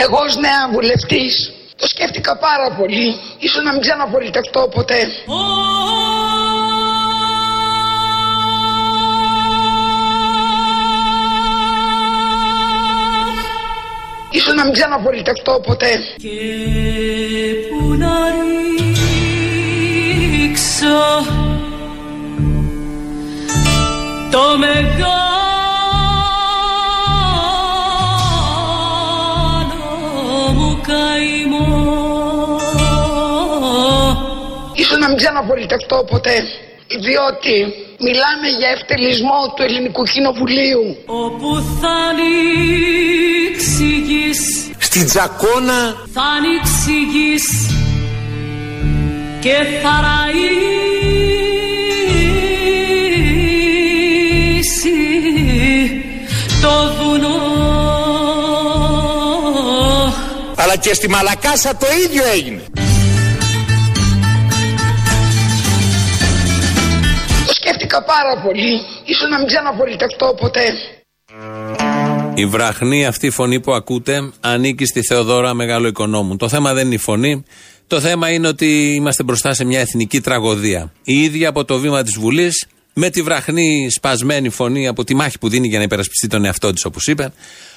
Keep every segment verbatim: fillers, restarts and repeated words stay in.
Εγώ ως νέα βουλευτής το σκέφτηκα πάρα πολύ, ίσως να μην ξαναπολιτευτώ ποτέ. Ίσως να μην ξαναπολιτευτώ ποτέ. Και που να ρίξω το μεγάλο ίσως να μην ξαναπολιτευτώ ποτέ, διότι μιλάμε για ευτελισμό του Ελληνικού Κοινοβουλίου. Όπου θα ανοίξεις στην Τζακώνα, θα ανοίξεις και θα ραΐσει το βουνό. Αλλά και στη Μαλακάσα το ίδιο έγινε. Το σκέφτηκα πάρα πολύ, ίσως να μην ξαναπολιτευτώ ποτέ. Η βραχνή αυτή φωνή που ακούτε ανήκει στη Θεοδώρα Μεγαλοοικονόμου. Το θέμα δεν είναι η φωνή, το θέμα είναι ότι είμαστε μπροστά σε μια εθνική τραγωδία. Η ίδια από το βήμα της Βουλής, με τη βραχνή σπασμένη φωνή από τη μάχη που δίνει για να υπερασπιστεί τον εαυτό της, όπως είπε,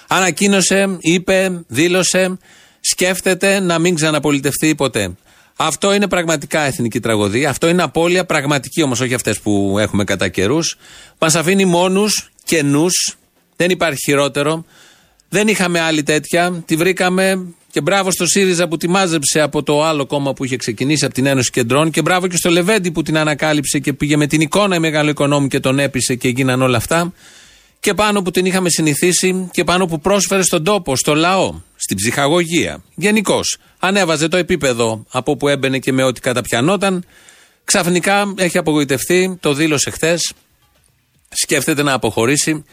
ανακοίνωσε, είπε, δήλωσε, σκέφτεται να μην ξαναπολιτευτεί ποτέ. Αυτό είναι πραγματικά εθνική τραγωδία. Αυτό είναι απώλεια πραγματική όμως, όχι αυτές που έχουμε κατά καιρούς. Μας αφήνει μόνους, κενούς. Δεν υπάρχει χειρότερο. Δεν είχαμε άλλη τέτοια. Τη βρήκαμε και μπράβο στο ΣΥΡΙΖΑ που τη μάζεψε από το άλλο κόμμα που είχε ξεκινήσει, από την Ένωση Κεντρών. Και μπράβο και στο Λεβέντη που την ανακάλυψε και πήγε με την εικόνα η Μεγαλοοικονόμου και τον έπεισε και γίναν όλα αυτά. Και πάνω που την είχαμε συνηθίσει και πάνω που πρόσφερε στον τόπο, στο λαό, στην ψυχαγωγία. Γενικώς, ανέβαζε το επίπεδο από που έμπαινε και με ό,τι καταπιανόταν. Ξαφνικά έχει απογοητευτεί, το δήλωσε χθες, σκέφτεται να αποχωρήσει.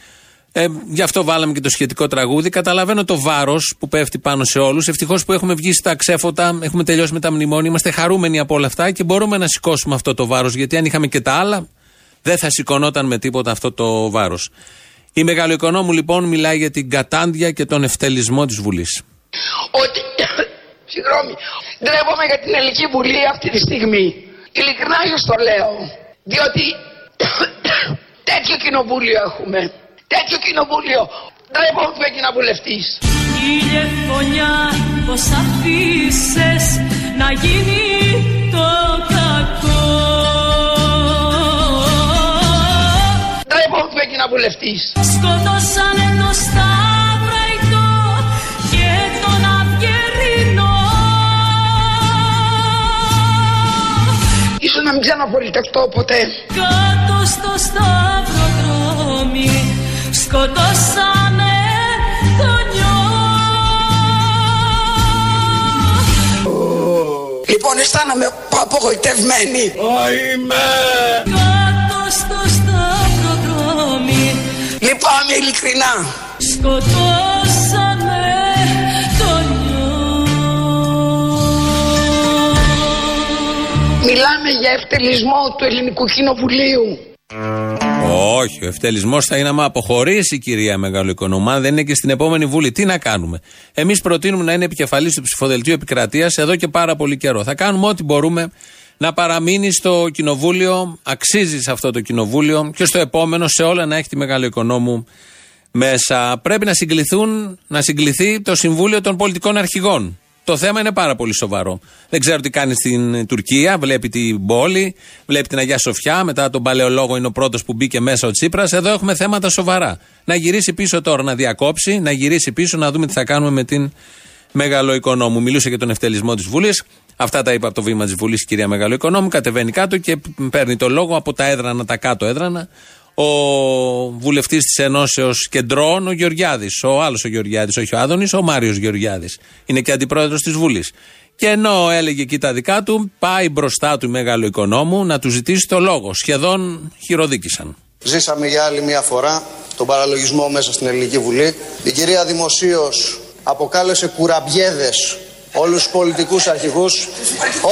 Ε, γι' αυτό βάλαμε και το σχετικό τραγούδι. Καταλαβαίνω το βάρος που πέφτει πάνω σε όλους. Ευτυχώς που έχουμε βγει στα ξέφωτα, έχουμε τελειώσει με τα μνημόνια, είμαστε χαρούμενοι από όλα αυτά και μπορούμε να σηκώσουμε αυτό το βάρος. Γιατί αν είχαμε και τα άλλα, δεν θα σηκωνόταν με τίποτα αυτό το βάρος. Η Μεγαλοοικονόμου λοιπόν μιλάει για την κατάντια και τον ευτελισμό της Βουλής. Ότι, συγγνώμη, ντρέπομαι για την Ελληνική Βουλή αυτή τη στιγμή. Ειλικρινά σας το λέω. Διότι τέτοιο κοινοβούλιο έχουμε. Τέτοιο κοινοβούλιο. Ντρέπομαι που έγινα βουλευτής. Χίλιε φωνιά πως αφήσες να γίνει το κακό. Που έγινε βουλευτής. Σκοτώσαν τον Σταυραϊκό και τον Αυγερινό. Ίσως να μην ξαναπολιτευτώ ποτέ. Κάτω στο σταυροδρόμι σκοτώσανε τον Νιό. Oh. Λοιπόν, αισθάνομαι απογοητευμένη. Oh, είμαι. Κάτω στο λυπάμαι ειλικρινά. Σκοτώσαμε τον Νιό. Μιλάμε για ευτελισμό του Ελληνικού Κοινοβουλίου. Όχι, ο ευτελισμός θα είναι άμα αποχωρήσει η κυρία Μεγαλοοικονόμου. Δεν είναι και στην επόμενη Βουλή. Τι να κάνουμε. Εμείς προτείνουμε να είναι επικεφαλής του ψηφοδελτίου επικρατείας εδώ και πάρα πολύ καιρό. Θα κάνουμε ό,τι μπορούμε να παραμείνει στο κοινοβούλιο, αξίζει σε αυτό το κοινοβούλιο και στο επόμενο σε όλα να έχει τη Μεγαλοοικονόμου μέσα. Πρέπει να, συγκληθούν, να συγκληθεί το Συμβούλιο των Πολιτικών Αρχηγών. Το θέμα είναι πάρα πολύ σοβαρό. Δεν ξέρω τι κάνει στην Τουρκία, βλέπει την πόλη, βλέπει την Αγιά Σοφιά, μετά τον παλαιολόγο είναι ο πρώτος που μπήκε μέσα ο Τσίπρας. Εδώ έχουμε θέματα σοβαρά. Να γυρίσει πίσω τώρα, να διακόψει, να γυρίσει πίσω, να δούμε τι θα κάνουμε με την Μεγαλοοικονόμου. Μιλούσε για τον ευτελισμό της Βουλής. Αυτά τα είπα από το βήμα της Βουλής η κυρία Μεγαλοοικονόμου, κατεβαίνει κάτω και παίρνει το λόγο από τα έδρανα, τα κάτω έδρανα, ο βουλευτής της Ενώσεως Κεντρών, ο Γεωργιάδης, ο άλλος ο Γεωργιάδης, όχι ο Άδωνης, ο Μάριος Γεωργιάδης, είναι και αντιπρόεδρος της Βουλής. Και ενώ έλεγε εκεί τα δικά του, πάει μπροστά του η Μεγαλοοικονόμου να του ζητήσει το λόγο, σχεδόν χειροδίκησαν. Ζήσαμε για άλλη μια φορά τον παραλογισμό μέσα στην Ελληνική Βουλή. Η κυρία δημοσίως αποκάλεσε κουραμπιέδες όλους τους πολιτικούς αρχηγούς.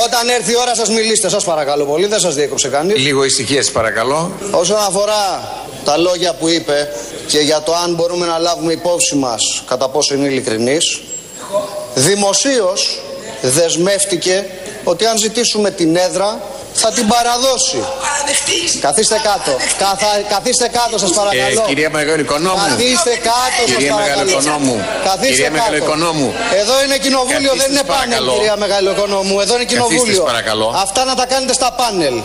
Όταν έρθει η ώρα σας μιλήστε, σας παρακαλώ πολύ, δεν σας διέκοψε κανείς. Λίγο ησυχία σας παρακαλώ. Όσον αφορά τα λόγια που είπε και για το αν μπορούμε να λάβουμε υπόψη μας κατά πόσο είναι ειλικρινής, δημοσίως δεσμεύτηκε ότι αν ζητήσουμε την έδρα θα την παραδώσει. Καθίστε κάτω. Καθα... Καθίστε κάτω, σας παρακαλώ. Ε, κυρία Μεγαλοοικονόμου. Καθίστε κάτω, σας κυρία Μεγαλοοικονόμου. Κυρία Μεγαλοοικονόμου. Εδώ είναι κοινοβούλιο, καθίστε, δεν είναι πάνελ, κυρία Μεγαλοοικονόμου. Εδώ είναι κοινοβούλιο. Καθίστε, αυτά να τα κάνετε στα πάνελ.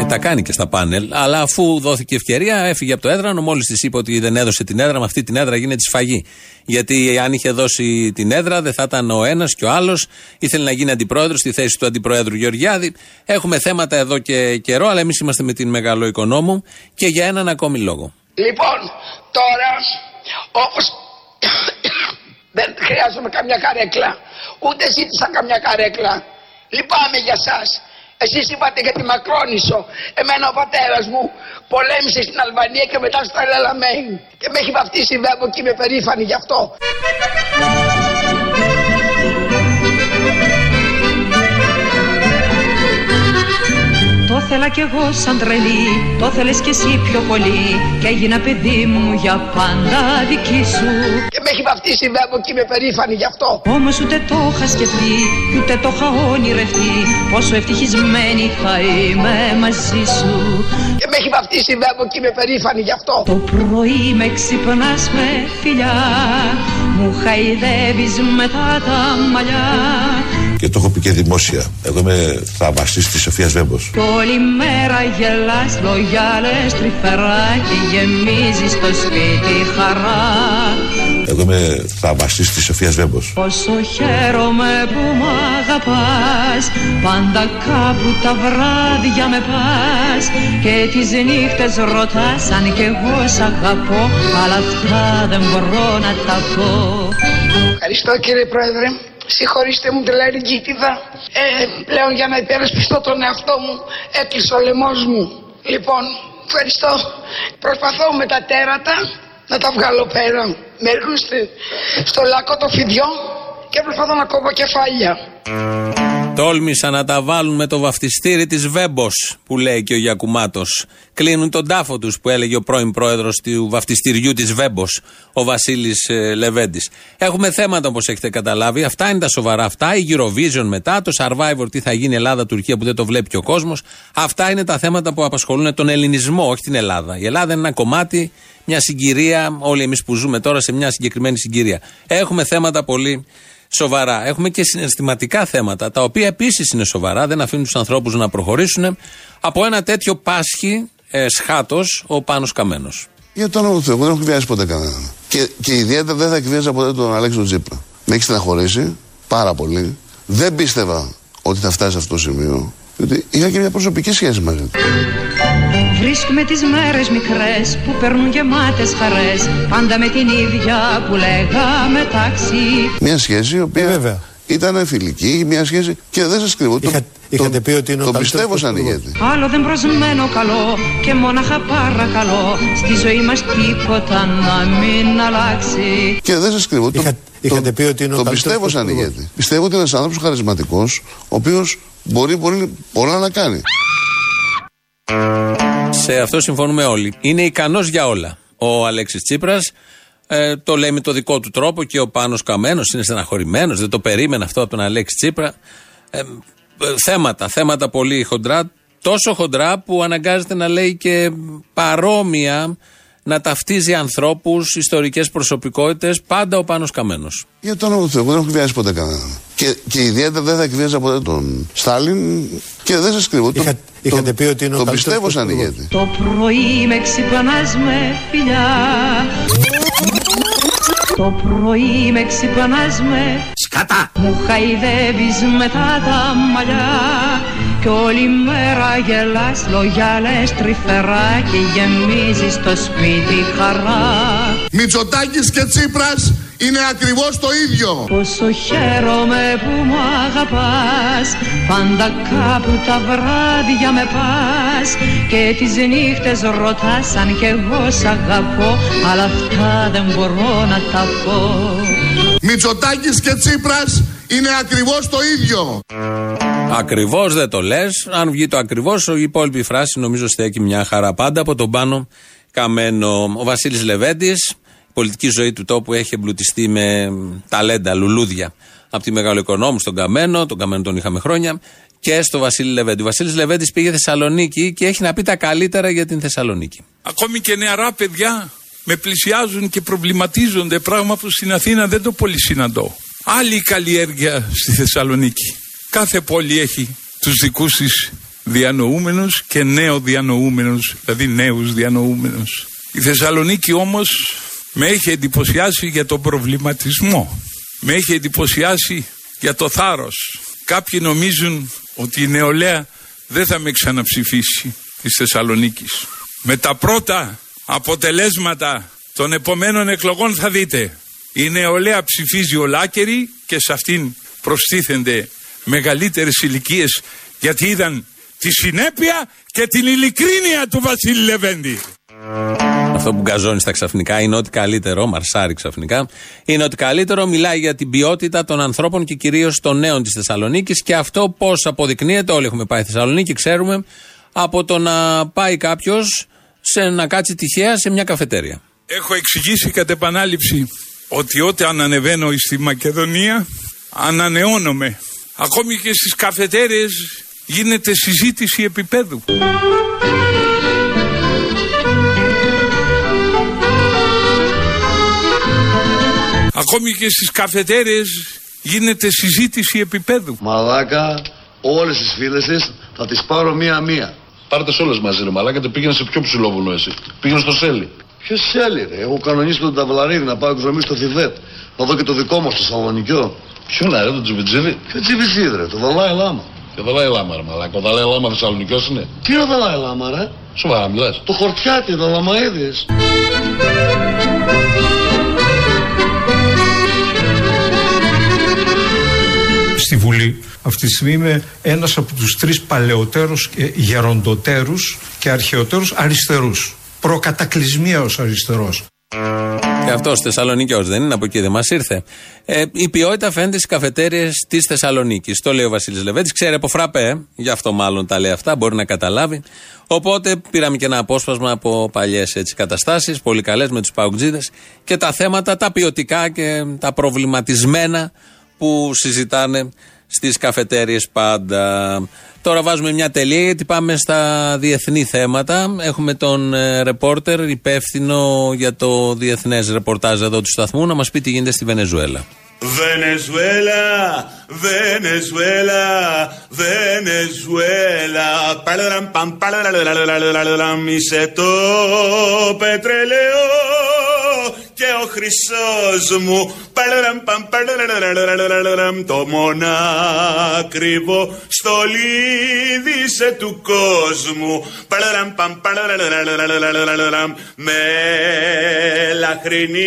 Ε, τα κάνει και στα πάνελ, αλλά αφού δόθηκε ευκαιρία, έφυγε από το έδρανο. Μόλις της είπε ότι δεν έδωσε την έδρα, με αυτή την έδρα γίνεται σφαγή. Γιατί αν είχε δώσει την έδρα, δεν θα ήταν ο ένας και ο άλλος. Ήθελε να γίνει αντιπρόεδρος στη θέση του αντιπροέδρου Γεωργιάδη. Έχουμε θέματα εδώ και καιρό, αλλά εμείς είμαστε με την Μεγαλοοικονόμου και για έναν ακόμη λόγο. Λοιπόν, τώρα όπως δεν χρειάζομαι καμιά καρέκλα, ούτε ζήτησα καμιά καρέκλα. Λυπάμαι για σας. Εσείς είπατε για τη Μακρόνισσο. Εμένα ο πατέρας μου πολέμησε στην Αλβανία και μετά στο Ελαλαμέιν. Και με έχει βαφτίσει η Βέμπο και είμαι περήφανη γι' αυτό. Το θέλα κι εγώ σαν τρελή, το θέλες κι εσύ πιο πολύ. Και έγινα παιδί μου για πάντα δική σου. Και με έχει βαφτίσει η Βέμπο και είμαι περήφανη γι' αυτό. Όμως ούτε το είχα σκεφτεί, ούτε το είχα όνειρευτεί. Πόσο ευτυχισμένη θα είμαι μαζί σου. Και με έχει βαφτίσει η Βέμπο και είμαι περήφανη γι' αυτό. Το πρωί με ξυπνάς με φιλιά, μου χαϊδεύεις μετά τα μαλλιά. Και το έχω πει και δημόσια. Εγώ είμαι θαυμαστής της Σοφίας Βέμπο. Κι όλη μέρα γελάς, λογιάλες τρυφερά και γεμίζεις το σπίτι χαρά. Εγώ είμαι θαυμαστής της Σοφίας Βέμπο. Πόσο χαίρομαι που μ' αγαπάς, πάντα κάπου τα βράδια με πας. Και τις νύχτες ρωτάς αν κι εγώ σ' αγαπώ, αλλά αυτά δεν μπορώ να τα πω. Ευχαριστώ κύριε Πρόεδρε. Συγχωρήστε μου τη λαρυγγίτιδα. Ε, πλέον για να υπερασπιστώ τον εαυτό μου έκλεισε ο λαιμός μου. Λοιπόν, ευχαριστώ. Προσπαθώ με τα τέρατα να τα βγάλω πέρα. Με έρχονται στο λάκκο το φιδιό και προσπαθώ να κόβω κεφάλια. Τόλμησαν να τα βάλουν με το βαφτιστήρι της Βέμπος, που λέει και ο Γιακουμάτος. Κλείνουν τον τάφο τους, που έλεγε ο πρώην πρόεδρος του βαφτιστηριού της Βέμπος, ο Βασίλης Λεβέντης. Έχουμε θέματα, όπως έχετε καταλάβει. Αυτά είναι τα σοβαρά. Αυτά, η Eurovision μετά, το Survivor, τι θα γίνει Ελλάδα-Τουρκία που δεν το βλέπει και ο κόσμος. Αυτά είναι τα θέματα που απασχολούν τον ελληνισμό, όχι την Ελλάδα. Η Ελλάδα είναι ένα κομμάτι, μια συγκυρία. Όλοι εμείς που ζούμε τώρα σε μια συγκεκριμένη συγκυρία. Έχουμε θέματα πολύ σοβαρά. Έχουμε και συναισθηματικά θέματα, τα οποία επίσης είναι σοβαρά, δεν αφήνουν τους ανθρώπους να προχωρήσουν. Από ένα τέτοιο πάσχει ε, σχάτος ο Πάνος Καμμένος. Για το όνομα του Θεού, εγώ δεν έχω εκβιάσει ποτέ κανέναν. Και, και ιδιαίτερα δεν θα εκβιάζα ποτέ τον Αλέξη Τσίπρα. Με έχει στεναχωρήσει πάρα πολύ. Δεν πίστευα ότι θα φτάσει σε αυτό το σημείο. Γιατί είχα και μια προσωπική σχέση μαζί του. Βρίσκουμε τις μέρες μικρές που παίρνουν γεμάτες χαρές. Πάντα με την ίδια που λέγαμε τάξη. Μια σχέση η οποία ε, ήταν φιλική, μια σχέση και δεν σας κρύβω. Είχα, είχατε πει ότι είναι το πιστεύω σαν ηγέτη. Άλλο δεν προσμένω καλό και μόναχα παρακαλώ. Στη ζωή μας τίποτα να μην αλλάξει. Και δεν σας κρύβω. Είχα, είχατε πει ότι είναι το πιστεύω σαν ηγέτη. Πιστεύω ότι είναι ένας άνθρωπος χαρισματικός, ο οποίος μπορεί, μπορεί πολλά να κάνει. Σε αυτό συμφωνούμε όλοι. Είναι ικανός για όλα ο Αλέξης Τσίπρας. Ε, το λέει με το δικό του τρόπο και ο Πάνος Καμμένος είναι στεναχωρημένος. Δεν το περίμενε αυτό από τον Αλέξη Τσίπρα. Ε, ε, θέματα, θέματα πολύ χοντρά. Τόσο χοντρά που αναγκάζεται να λέει και παρόμοια, να ταυτίζει ανθρώπους, ιστορικές προσωπικότητες. Πάντα ο Πάνος Καμμένος. Για τον όνομα του Θεού, εγώ δεν έχω εκβιάσει ποτέ κανέναν. Και, και ιδιαίτερα δεν θα εκβιάζα ποτέ τον Στάλιν και δεν σας κρύβω. Είχα, το, είχατε πει ότι είναι ο καλύτερος. Το πιστεύω σαν ηγέτη. Το πρωί με ξυπνάς με φιλιά. Το πρωί με ξυπνάς με σκατά. Μου χαϊδεύεις μετά τα μαλλιά. Κι όλη μέρα γελάς, λόγια λες τρυφερά και γεμίζεις το σπίτι χαρά. Μητσοτάκης και Τσίπρας είναι ακριβώς το ίδιο. Πόσο χαίρομαι που μ' αγαπάς, πάντα κάπου τα βράδια με πας. Και τις νύχτες ρωτάς αν κι εγώ σ' αγαπώ, αλλά αυτά δεν μπορώ να τα πω. Μητσοτάκης και Τσίπρας είναι ακριβώς το ίδιο. Ακριβώς δεν το λες. Αν βγει το ακριβώς, η υπόλοιπη φράση νομίζω στέκει μια χαρά. Πάντα από τον Πάνο Καμένο. Ο Βασίλης Λεβέντης, πολιτική ζωή του τόπου έχει εμπλουτιστεί με ταλέντα, λουλούδια. Από τη Μεγαλοοικονόμου στον Καμένο, τον Καμένο τον είχαμε χρόνια, και στο Βασίλη Λεβέντη. Ο Βασίλης Λεβέντης πήγε Θεσσαλονίκη και έχει να πει τα καλύτερα για την Θεσσαλονίκη. Ακόμη και νεαρά παιδιά με πλησιάζουν και προβληματίζονται, πράγμα που στην Αθήνα δεν το πολύ συναντώ. Άλλη καλλιέργεια στη Θεσσαλονίκη. Κάθε πόλη έχει τους δικούς της διανοούμενους και νέο διανοούμενους, δηλαδή νέους διανοούμενους. Η Θεσσαλονίκη όμως με έχει εντυπωσιάσει για τον προβληματισμό. Με έχει εντυπωσιάσει για το θάρρος. Κάποιοι νομίζουν ότι η νεολαία δεν θα με ξαναψηφίσει της Θεσσαλονίκης. Με τα πρώτα αποτελέσματα των επομένων εκλογών θα δείτε. Η νεολαία ψηφίζει ολάκερη και σε αυτήν προστίθενται μεγαλύτερες ηλικίες, γιατί είδαν τη συνέπεια και την ειλικρίνεια του Βασίλη Λεβέντη. Αυτό που γκαζώνει στα ξαφνικά είναι ότι καλύτερο, μαρσάρι ξαφνικά, είναι ότι καλύτερο μιλάει για την ποιότητα των ανθρώπων και κυρίως των νέων της Θεσσαλονίκης, και αυτό πώς αποδεικνύεται, όλοι έχουμε πάει Θεσσαλονίκη, ξέρουμε, από το να πάει κάποιος σε να κάτσει τυχαία σε μια καφετέρια. Έχω εξηγήσει κατ' επανάληψη ότι όταν ανεβαίνω στη Μακεδονία ανανεώνομαι. Ακόμη και στις καφετέρειες γίνεται συζήτηση επιπέδου. Ακόμη και στις καφετέρειες γίνεται συζήτηση επιπέδου. Μαλάκα, όλες τις φίλες της θα τις πάρω μία-μία. Πάρτε όλες μαζί ρε μαλάκα, το πήγαινε σε πιο ψηλό βουνό εσύ. Πήγαινε στο Σέλι. Ποιο Σέλι ρε, έχω κανονίσει τον Ταβλαρίδη να πάω εκδρομή στο Θιβέτ. Να δω και το δικό μας το Σαλονικιό. Ποιο να ρε, το Τζιβιτζίδη. Ποιο Τζιβιτζίδη ρε, το Δαλάι Λάμα. Το Δαλάι Λάμα ρε μαλάκα, ο Δαλάι Λάμα Θεσσαλονικιός είναι. Τι είναι ο Δαλάι Λάμα ρε. Σοβαρά μιλάς. Το χορτιάτι, το Λαμαΐδης. Στη Βουλή αυτή τη στιγμή είμαι ένας από τους τρεις παλαιότερους, γεροντοτέρους και αρχαιότερους αριστερούς. Προκατακλυσμίαος αριστερός. Και αυτός Θεσσαλονικιός δεν είναι, από εκεί δεν μας ήρθε. Ε, η ποιότητα φαίνεται στις καφετέρειες της Θεσσαλονίκης. Το λέει ο Βασίλης Λεβέντης, ξέρει από φραπέ, γι' αυτό μάλλον τα λέει αυτά, μπορεί να καταλάβει. Οπότε πήραμε και ένα απόσπασμα από παλιές έτσι καταστάσεις, πολύ καλές με τους παουτζίδες, και τα θέματα τα ποιοτικά και τα προβληματισμένα που συζητάνε στις καφετέριες πάντα. Τώρα βάζουμε μια τελεία γιατί πάμε στα διεθνή θέματα. Έχουμε τον ε, ρεπόρτερ υπεύθυνο για το διεθνές ρεπορτάζ εδώ του σταθμού να μας πει τι γίνεται στη Βενεζουέλα. Βενεζουέλα, Βενεζουέλα, Βενεζουέλα, παλαραμ παμ παλαραμ, είσαι το πετρέλαιο και ο χρυσός μου, παλαραμ παμ παλαραμ, το μονάκριβο στολίδι σε του κόσμου, παλαραμ παμ παλαραμ, με λαχρινή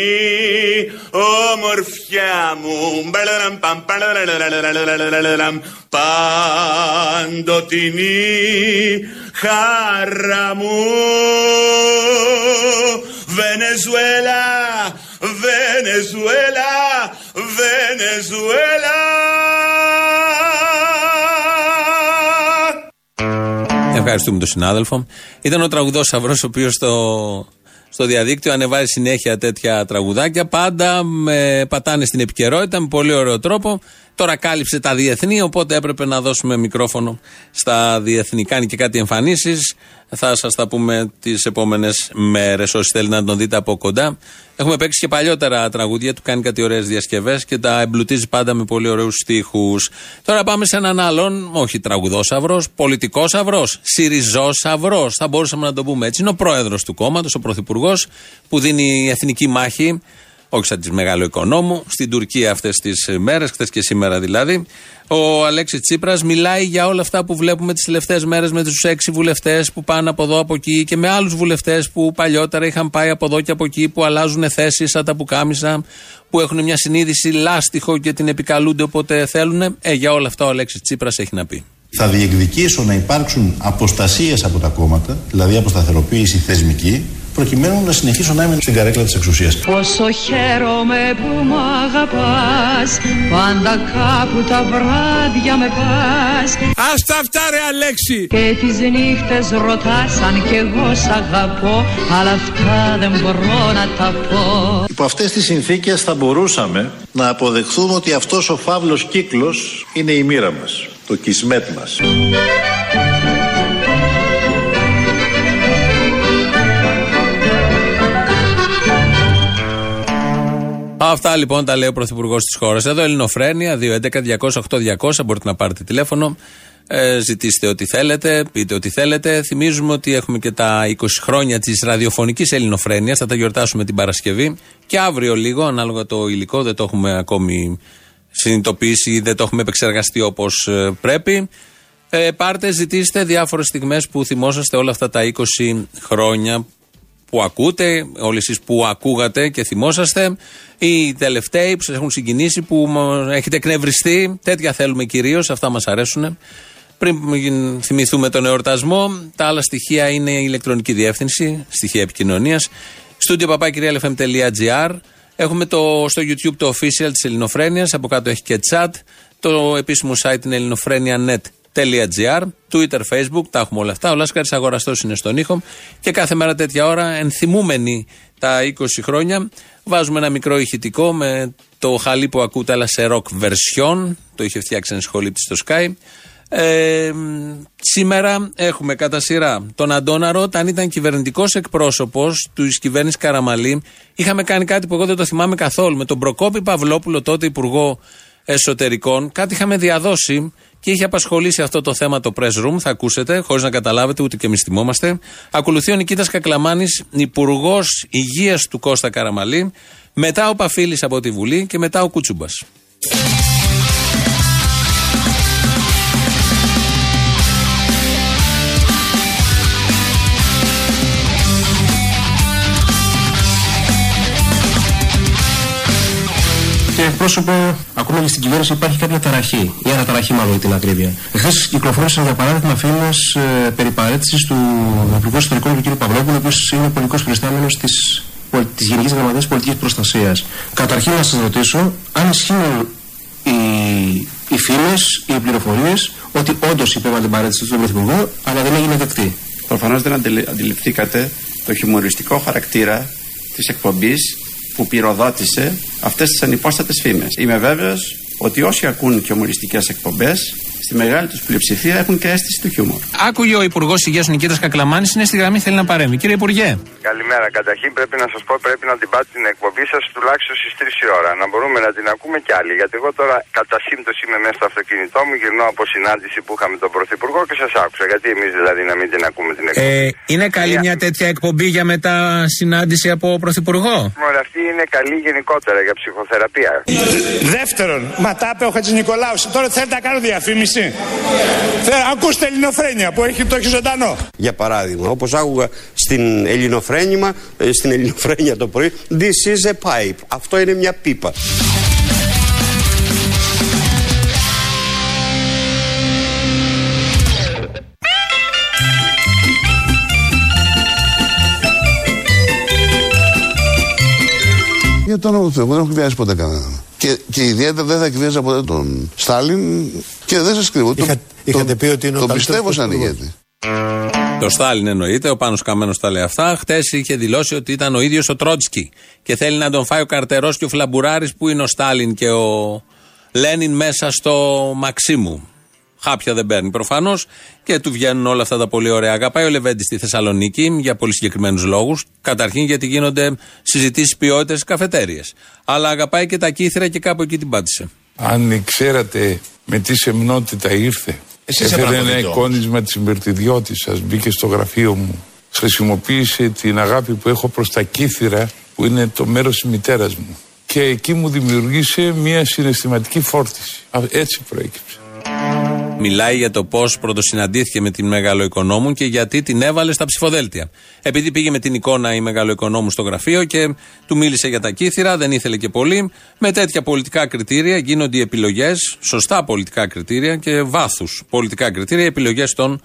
ομορφιά μου, παλαραμ παμ παλαραμ, παντοτινή χαρά μου, Βενεζουέλα, Βενεζουέλα, Βενεζουέλα. Ευχαριστούμε τον συνάδελφο. Ήταν ο τραγουδός Σαυρός, ο οποίος στο, στο διαδίκτυο ανεβάζει συνέχεια τέτοια τραγουδάκια. Πάντα με πατάνε στην επικαιρότητα με πολύ ωραίο τρόπο. Τώρα κάλυψε τα διεθνή, οπότε έπρεπε να δώσουμε μικρόφωνο στα διεθνή. Κάνει και κάτι εμφανίσεις. Θα σας τα πούμε τις επόμενες μέρες. Όσοι θέλετε να τον δείτε από κοντά. Έχουμε παίξει και παλιότερα τραγούδια. Του κάνει κάτι ωραίες διασκευές και τα εμπλουτίζει πάντα με πολύ ωραίους στίχους. Τώρα πάμε σε έναν άλλον, όχι τραγουδόσαυρος, πολιτικόσαυρος, συριζόσαυρος. Θα μπορούσαμε να το πούμε έτσι. Είναι ο πρόεδρος του κόμματος, ο πρωθυπουργός, που δίνει εθνική μάχη. Όχι σαν τη Μεγαλοοικονόμου, στην Τουρκία αυτές τις μέρες, χθες και σήμερα δηλαδή. Ο Αλέξης Τσίπρας μιλάει για όλα αυτά που βλέπουμε τις τελευταίες μέρες με τους έξι βουλευτές που πάνε από εδώ από εκεί και με άλλους βουλευτές που παλιότερα είχαν πάει από εδώ και από εκεί, που αλλάζουν θέσεις σαν τα πουκάμισα, που έχουν μια συνείδηση λάστιχο και την επικαλούνται όποτε θέλουν. Ε, για όλα αυτά ο Αλέξης Τσίπρας έχει να πει. Θα διεκδικήσω να υπάρξουν αποστασίες από τα κόμματα, δηλαδή αποσταθεροποίηση θεσμική, προκειμένου να συνεχίσω να είμαι στην καρέκλα της εξουσίας. Πόσο χαίρομαι που μ' αγαπάς, πάντα κάπου τα βράδια με πας. Ας τα αυτά ρε Αλέξη! Και τις νύχτες ρωτάς αν κι εγώ σ' αγαπώ, αλλά αυτά δεν μπορώ να τα πω. Υπό αυτές τις συνθήκες θα μπορούσαμε να αποδεχθούμε ότι αυτός ο φαύλος κύκλος είναι η μοίρα μας, το κισμέτ μας. Αυτά λοιπόν τα λέει ο Πρωθυπουργός της χώρας. Εδώ Ελληνοφρένεια, δύο έντεκα διακόσια οκτώ διακόσια, μπορείτε να πάρετε τηλέφωνο, ε, ζητήστε ό,τι θέλετε, πείτε ό,τι θέλετε. Θυμίζουμε ότι έχουμε και τα είκοσι χρόνια της ραδιοφωνικής Ελληνοφρένειας, θα τα γιορτάσουμε την Παρασκευή και αύριο λίγο, ανάλογα το υλικό, δεν το έχουμε ακόμη συνειδητοποιήσει, δεν το έχουμε επεξεργαστεί όπως πρέπει. Ε, πάρτε, ζητήστε διάφορες στιγμές που θυμόσαστε όλα αυτά τα είκοσι χρόνια που ακούτε, όλοι εσείς που ακούγατε και θυμόσαστε, οι τελευταίοι που σας έχουν συγκινήσει, που έχετε εκνευριστεί, τέτοια θέλουμε κυρίως, αυτά μας αρέσουν. Πριν θυμηθούμε τον εορτασμό, τα άλλα στοιχεία είναι η ηλεκτρονική διεύθυνση, στοιχεία επικοινωνίας, studio παπάκι real f m τελεία gr. Έχουμε το, στο YouTube το official της Ελληνοφρένειας, από κάτω έχει και chat, το επίσημο site είναι ελληνοφρένεια τελεία net τελεία gr, Twitter, Facebook, τα έχουμε όλα αυτά. Ο Λάσκαρης Αγοραστός είναι στον ήχο και κάθε μέρα τέτοια ώρα, ενθυμούμενοι τα είκοσι χρόνια, βάζουμε ένα μικρό ηχητικό με το χαλί που ακούτε, αλλά σε rock version, το είχε φτιάξει ένα σχολήτη στο Sky. Ε, σήμερα έχουμε κατά σειρά τον Αντώναρο, αν ήταν κυβερνητικός εκπρόσωπος της κυβέρνησης Καραμαλή. Είχαμε κάνει κάτι που εγώ δεν το θυμάμαι καθόλου, με τον Προκόπη Παυλόπουλο, τότε Υπουργό Εσωτερικών, κάτι είχαμε διαδώσει και είχε απασχολήσει αυτό το θέμα το press room, θα ακούσετε, χωρίς να καταλάβετε, ούτε και εμείς θυμόμαστε. Ακολουθεί ο Νικήτας Κακλαμάνης, Υπουργός Υγείας του Κώστα Καραμαλή, μετά ο Παφίλης από τη Βουλή και μετά ο Κουτσούμπας. Πρόσωπε, ακόμα και στην κυβέρνηση υπάρχει κάποια ταραχή, ή αναταραχή μάλλον την ακρίβεια. Εχθές κυκλοφόρησαν για παράδειγμα φήμες ε, περί παρέτησης του Υπουργού Εσωτερικών του κ. Παυλόπουλου, ο οποίος είναι πολιτικός προϊστάμενος της, της Γενικής Γραμματείας Πολιτικής Προστασίας. Καταρχήν να σας ρωτήσω αν ισχύουν οι, οι φήμες, οι πληροφορίες ότι όντως υπέβαλε την παρέτηση του Πρωθυπουργού, αλλά δεν έγινε δεκτή. Προφανώς δεν αντιληφθήκατε το χιουμοριστικό χαρακτήρα της εκπομπής που πυροδότησε αυτές τις ανυπόστατες φήμες. Είμαι βέβαιος ότι όσοι ακούν και ομοριστικές εκπομπές, στη μεγάλη τους πλειοψηφία έχουν και αίσθηση του χιούμορ. Άκουγε ο Υπουργός Υγείας ο Νικήτας Κακλαμάνης, είναι στη γραμμή, θέλει να παρέμβει. Κύριε Υπουργέ. Καλημέρα. Καταρχήν πρέπει να σας πω, πρέπει να την πάτε την εκπομπή σας τουλάχιστον στις τρεις η ώρα. Να μπορούμε να την ακούμε κι άλλοι. Γιατί εγώ τώρα κατά σύμπτωση είμαι μέσα στο αυτοκίνητό μου, γυρνώ από συνάντηση που είχαμε τον Πρωθυπουργό και σας άκουσα. Γιατί εμείς δηλαδή να μην την ακούμε την εκπομπή. Ε, είναι καλή μια τέτοια εκπομπή για μετά συνάντηση από Πρωθυπουργό. Ωραία, αυτή είναι καλή γενικότερα για ψυχοθεραπεία. Δεύτερον, μα τα είπε ο Χατζηνικολάου. Τώρα θέλετε να κάνω διαφήμιση. Θε, ακούστε Ελληνοφρένεια που έχει, το έχει ζωντανό. Για παράδειγμα, όπως άκουγα στην Ελληνοφρένεια, στην Ελληνοφρένεια το πρωί, this is a pipe. Αυτό είναι μια πίπα. Για τον όνομα του Θεού, δεν έχω εκβιάσει ποτέ κανέναν. Και, και ιδιαίτερα δεν θα εκβίαζα ποτέ τον Στάλιν. Και δεν σας κρύβω. Είχα, το, είχατε πει ότι είναι το πιστεύω σαν ηγέτη. Το Στάλιν εννοείται, ο Πάνος Καμμένος τα λέει αυτά. Χτες είχε δηλώσει ότι ήταν ο ίδιος ο Τρότσκι και θέλει να τον φάει ο καρτερός και ο φλαμπουράρης που είναι ο Στάλιν και ο Λένιν μέσα στο Μαξίμου. Χάπια δεν παίρνει προφανώς και του βγαίνουν όλα αυτά τα πολύ ωραία. Αγαπάει ο Λεβέντης στη Θεσσαλονίκη για πολύ συγκεκριμένους λόγους. Καταρχήν γιατί γίνονται συζητήσεις ποιότητας στις καφετέριες. Αλλά αγαπάει και τα κύθρα και κάπου εκεί την πάτησε. Αν ξέρατε με τι σεμνότητα ήρθε. Έφερε ένα εικόνισμα της συμπερτιδιώτισσας, μπήκε στο γραφείο μου. Χρησιμοποίησε την αγάπη που έχω προς τα κύθρα που είναι το μέρος της μητέρας μου. Και εκεί μου δημιουργήσε μια συναισθηματική φόρτιση. Έτσι προέκυψε. Μιλάει για το πώς πρωτοσυναντήθηκε με την Μεγαλοοικονόμου και γιατί την έβαλε στα ψηφοδέλτια. Επειδή πήγε με την εικόνα η Μεγαλοοικονόμου στο γραφείο και του μίλησε για τα κύθυρα, δεν ήθελε και πολύ. Με τέτοια πολιτικά κριτήρια γίνονται οι επιλογές, σωστά πολιτικά κριτήρια και βάθους πολιτικά κριτήρια, επιλογές των